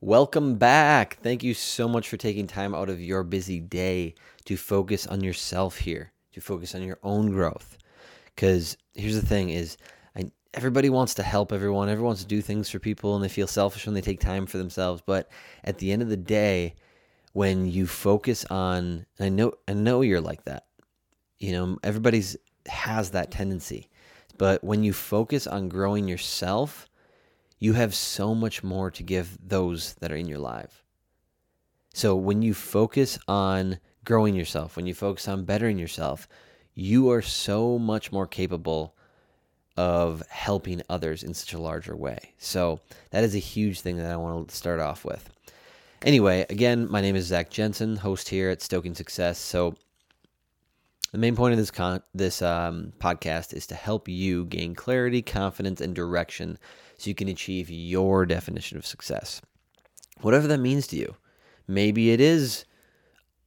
Welcome back. Thank you so much for taking time out of your busy day to focus on yourself here, to focus on your own growth. Because here's the thing is, everybody wants to help everyone. Everyone wants to do things for people, and they feel selfish when they take time for themselves. But at the end of the day, when you focus on, I know you're like that. You know, everybody's has that tendency. But when you focus on growing yourself, you have so much more to give those that are in your life. So when you focus on growing yourself, when you focus on bettering yourself, you are so much more capable of helping others in such a larger way. So that is a huge thing that I want to start off with. Anyway, again, my name is Zach Jensen, host here at Stoking Success. So the main point of this podcast is to help you gain clarity, confidence, and direction so you can achieve your definition of success, whatever that means to you. Maybe it is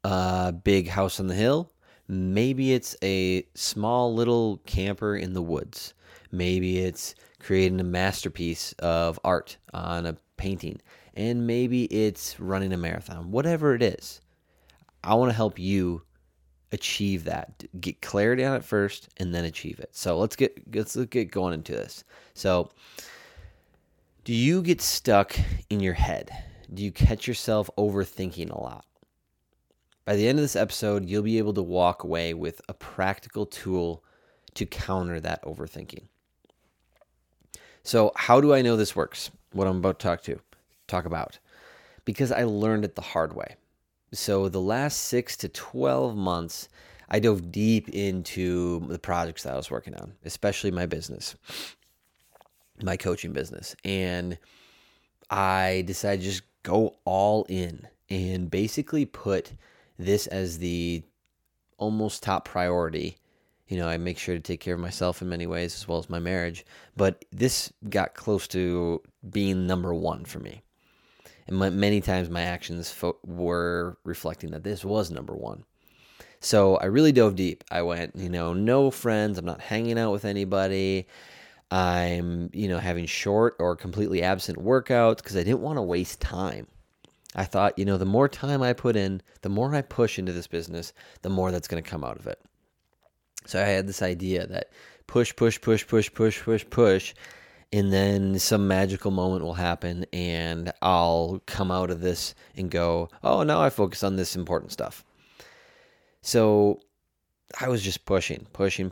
a big house on the hill. Maybe it's a small little camper in the woods. Maybe it's creating a masterpiece of art on a painting. And maybe it's running a marathon. Whatever it is, I want to help you achieve that. Get clarity on it first and then achieve it. So let's get going into this. So do you get stuck in your head? Do you catch yourself overthinking a lot? By the end of this episode, you'll be able to walk away with a practical tool to counter that overthinking. So how do I know this works, what I'm about to talk about? Because I learned it the hard way. So the last 6 to 12 months, I dove deep into the projects that I was working on, especially my business, my coaching business. And I decided to just go all in and basically put this as the almost top priority. You know, I make sure to take care of myself in many ways as well as my marriage, but this got close to being number one for me. And many times my actions were reflecting that this was number one. So I really dove deep. I went, no friends. I'm not hanging out with anybody. I'm, having short or completely absent workouts because I didn't want to waste time. I thought, the more time I put in, the more I push into this business, the more that's going to come out of it. So I had this idea that push, and then some magical moment will happen and I'll come out of this and go, oh, now I focus on this important stuff. So I was just pushing, treating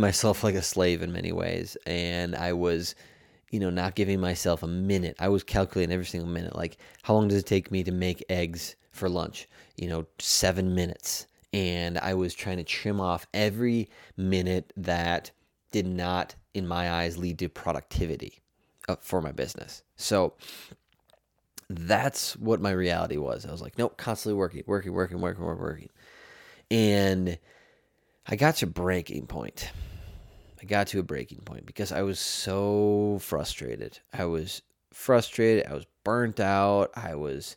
myself like a slave in many ways. And I was, not giving myself a minute. I was calculating every single minute. Like, how long does it take me to make eggs for lunch? 7 minutes. And I was trying to trim off every minute that did not, in my eyes, lead to productivity for my business. So that's what my reality was. I was like, nope, constantly working. And I got to a breaking point. Because I was so frustrated. I was burnt out. I was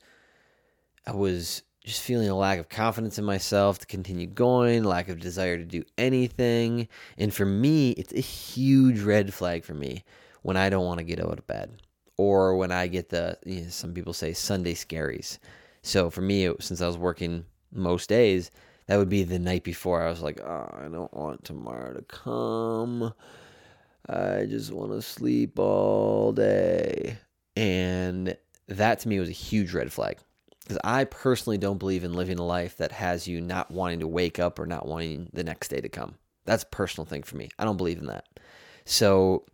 just feeling a lack of confidence in myself to continue going, lack of desire to do anything. And for me, it's a huge red flag for me when I don't want to get out of bed or when I get the, some people say Sunday scaries. So for me, since I was working most days, that would be the night before. I was like, oh, I don't want tomorrow to come. I just want to sleep all day. And that to me was a huge red flag. Because I personally don't believe in living a life that has you not wanting to wake up or not wanting the next day to come. That's a personal thing for me. I don't believe in that. So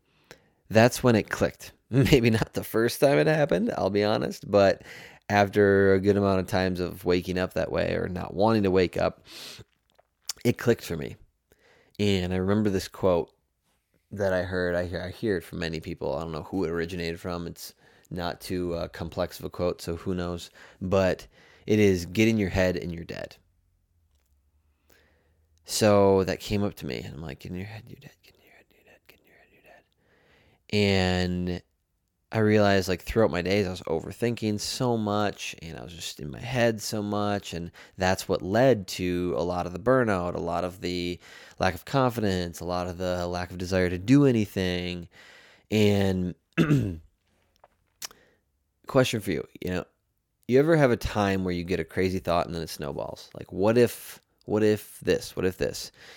that's when it clicked. Maybe not the first time it happened, I'll be honest, but after a good amount of times of waking up that way or not wanting to wake up, it clicked for me. And I remember this quote that I heard. I hear it from many people. I don't know who it originated from. It's not too complex of a quote, so who knows, but it is, get in your head and you're dead. So that came up to me, and I'm like, get in your head, you're dead, And I realized, like, throughout my days, I was overthinking so much, and I was just in my head so much, and that's what led to a lot of the burnout, a lot of the lack of confidence, a lot of the lack of desire to do anything, and question for you. You know, you ever have a time where you get a crazy thought and then it snowballs? Like, what if this?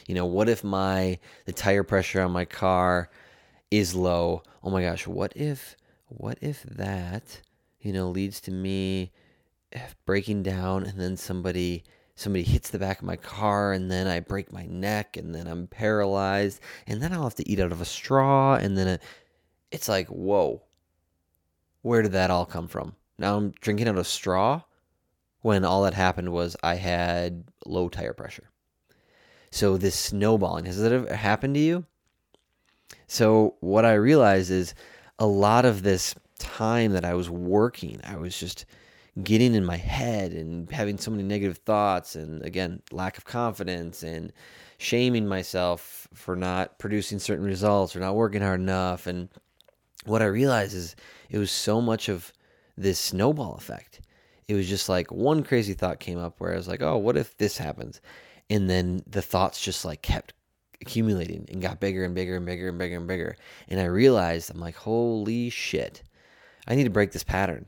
You know, what if the tire pressure on my car is low? Oh my gosh, what if that, you know, leads to me breaking down, and then somebody hits the back of my car, and then I break my neck, and then I'm paralyzed, and then I'll have to eat out of a straw, and then it's like, whoa, where did that all come from? Now I'm drinking out of straw when all that happened was I had low tire pressure. So this snowballing, has that ever happened to you? So what I realized is a lot of this time that I was working, I was just getting in my head and having so many negative thoughts, and again, lack of confidence and shaming myself for not producing certain results or not working hard enough. And what I realized is it was so much of this snowball effect. It was just like one crazy thought came up where I was like, oh, what if this happens? And then the thoughts just like kept accumulating and got bigger and bigger and bigger and bigger and bigger. And I realized, I'm like, holy shit, I need to break this pattern.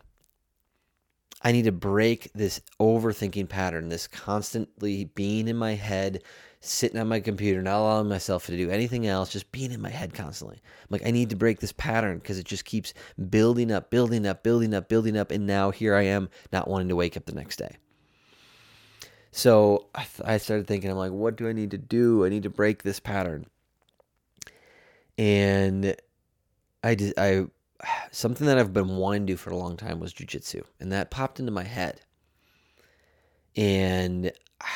I need to break this overthinking pattern, this constantly being in my head, sitting on my computer, not allowing myself to do anything else, just being in my head constantly. I'm like, I need to break this pattern because it just keeps building up. And now here I am not wanting to wake up the next day. So I started thinking, I'm like, what do I need to do? I need to break this pattern. And something that I've been wanting to do for a long time was jiu-jitsu. And that popped into my head. And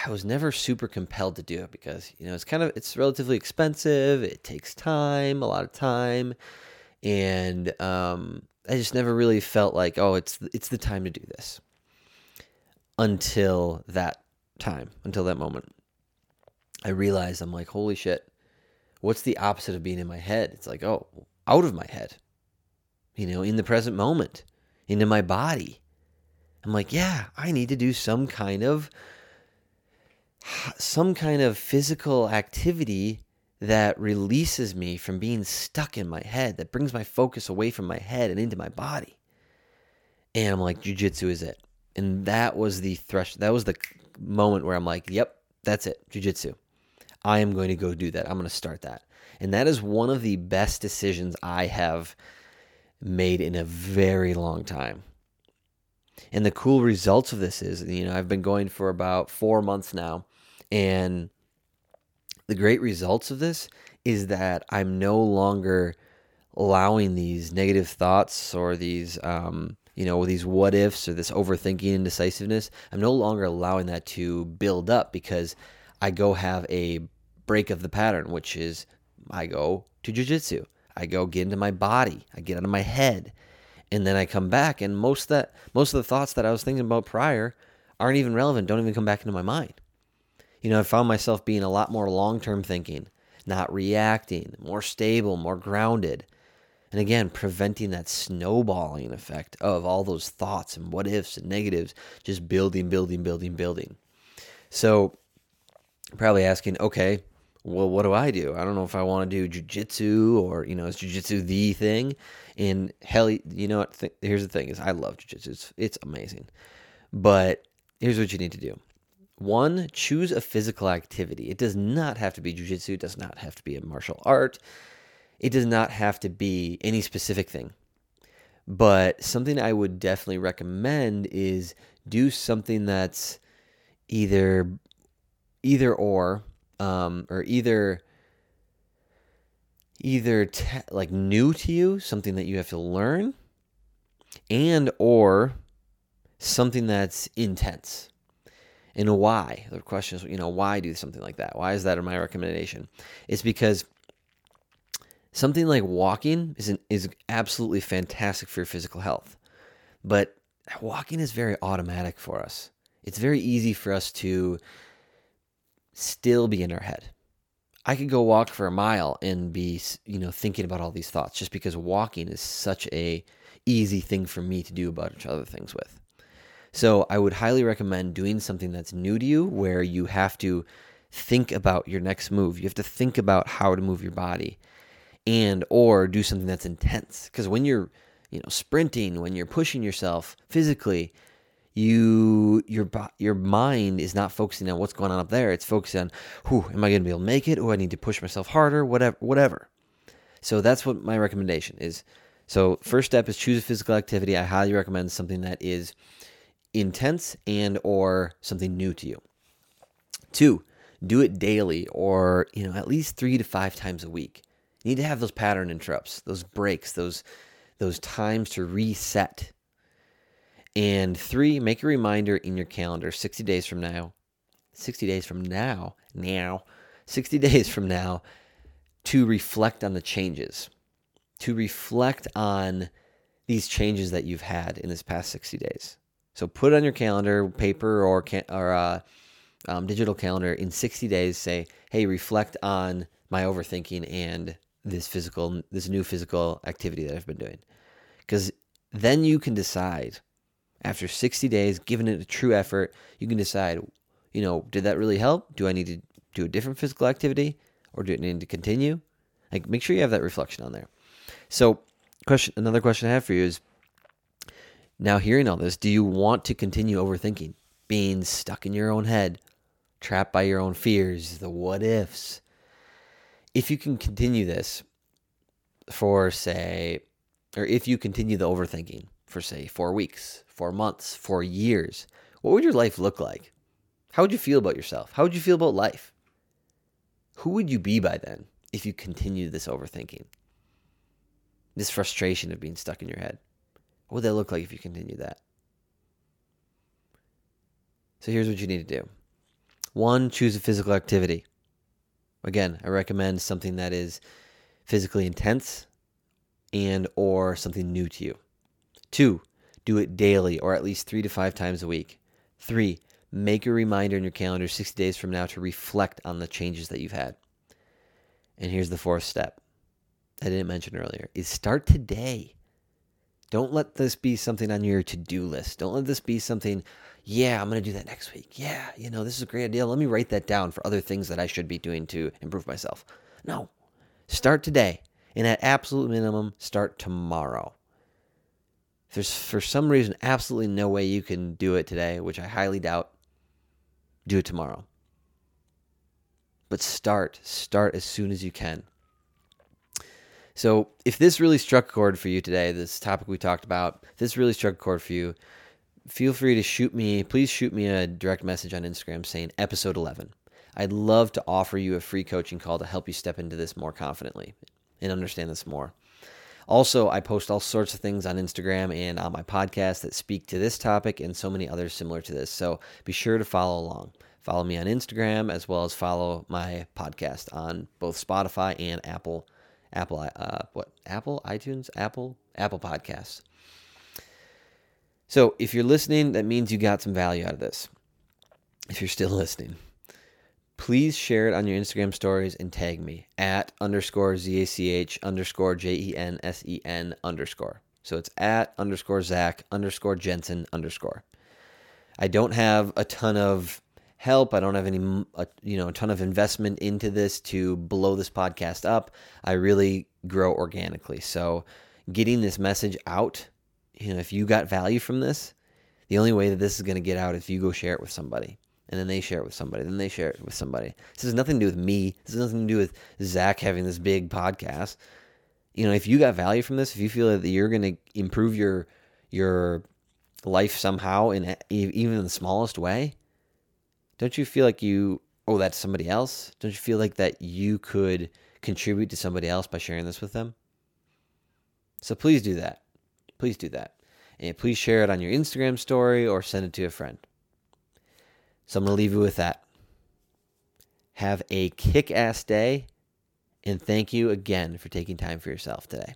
I was never super compelled to do it because, you know, it's relatively expensive. It takes time, a lot of time. And I just never really felt like, oh, it's the time to do this until that moment. I realized, I'm like, holy shit, what's the opposite of being in my head? It's like, oh, out of my head. You know, in the present moment, into my body. I'm like, yeah, I need to do some kind of physical activity that releases me from being stuck in my head, that brings my focus away from my head and into my body. And I'm like, jiu-jitsu is it. And that was the threshold. That was the moment where I'm like, yep, that's it, jiu-jitsu. I am going to go do that. I'm going to start that. And that is one of the best decisions I have made in a very long time. And the cool results of this is, you know, I've been going for about 4 months now, and the great results of this is that I'm no longer allowing these negative thoughts or these, you know, these what ifs or this overthinking and decisiveness. I'm no longer allowing that to build up because I go have a break of the pattern, which is I go to jiu-jitsu. I go get into my body. I get out of my head. And then I come back, and most of the thoughts that I was thinking about prior aren't even relevant, don't even come back into my mind. You know, I found myself being a lot more long-term thinking, not reacting, more stable, more grounded. And again, preventing that snowballing effect of all those thoughts and what ifs and negatives just building. So probably asking, okay, well, what do I do? I don't know if I want to do jujitsu, or, you know, is jujitsu the thing? And hell, you know what? Here's the thing is, I love jujitsu. It's amazing. But here's what you need to do. One, choose a physical activity. It does not have to be jujitsu. It does not have to be a martial art. It does not have to be any specific thing. But something I would definitely recommend is do something that's either new to you, something that you have to learn, and or something that's intense. And why? The question is, you know, why do something like that? Why is that my recommendation? It's because something like walking is absolutely fantastic for your physical health. But walking is very automatic for us. It's very easy for us to still be in our head. I could go walk for a mile and be, you know, thinking about all these thoughts just because walking is such a easy thing for me to do about other things with. So I would highly recommend doing something that's new to you where you have to think about your next move. You have to think about how to move your body, and or do something that's intense. Because when you're, sprinting, when you're pushing yourself physically, your mind is not focusing on what's going on up there. It's focusing on, am I going to be able to make it? Oh, I need to push myself harder, whatever. So that's what my recommendation is. So first step is choose a physical activity. I highly recommend something that is intense and or something new to you. 2, do it daily or, at least 3 to 5 times a week. You need to have those pattern interrupts, those breaks, those times to reset. And 3, make a reminder in your calendar 60 days from now to reflect on the changes, to reflect on these changes that you've had in this past 60 days. So put it on your calendar, paper or digital calendar. In 60 days, say, hey, reflect on my overthinking and this new physical activity that I've been doing. Because then you can decide, after 60 days, giving it a true effort, you can decide, did that really help? Do I need to do a different physical activity, or do I need to continue? Like, make sure you have that reflection on there. So another question I have for you is, now hearing all this, do you want to continue overthinking, being stuck in your own head, trapped by your own fears, the what ifs? If you can continue this if you continue the overthinking for, say, 4 weeks, 4 months, 4 years, what would your life look like? How would you feel about yourself? How would you feel about life? Who would you be by then if you continue this overthinking, this frustration of being stuck in your head? What would that look like if you continue that? So here's what you need to do. 1, choose a physical activity. Again, I recommend something that is physically intense and or something new to you. 2, do it daily or at least 3 to 5 times a week. 3, make a reminder in your calendar 60 days from now to reflect on the changes that you've had. And here's the 4th step I didn't mention earlier, is start today. Don't let this be something on your to-do list. Don't let this be something, I'm going to do that next week. This is a great idea. Let me write that down for other things that I should be doing to improve myself. No, start today. And at absolute minimum, start tomorrow. If there's for some reason absolutely no way you can do it today, which I highly doubt, do it tomorrow. But start as soon as you can. So if this really struck a chord for you today, this topic we talked about, if this really struck a chord for you, feel free to shoot me a direct message on Instagram saying episode 11. I'd love to offer you a free coaching call to help you step into this more confidently and understand this more. Also, I post all sorts of things on Instagram and on my podcast that speak to this topic and so many others similar to this. So be sure to follow along. Follow me on Instagram as well as follow my podcast on both Spotify and Apple Podcasts. So if you're listening, that means you got some value out of this. If you're still listening, please share it on your Instagram stories and tag me @_ZACH_JENSEN_. So it's @_Zach_Jensen_. I don't have a ton of help. I don't have any, a ton of investment into this to blow this podcast up. I really grow organically. So getting this message out, if you got value from this, the only way that this is going to get out is if you go share it with somebody, and then they share it with somebody, then they share it with somebody. This has nothing to do with me. This has nothing to do with Zach having this big podcast. If you got value from this, if you feel that you're going to improve your life somehow in even the smallest way, don't you feel like that's somebody else? Don't you feel like that you could contribute to somebody else by sharing this with them? So please do that. Please do that. And please share it on your Instagram story or send it to a friend. So I'm going to leave you with that. Have a kick-ass day, and thank you again for taking time for yourself today.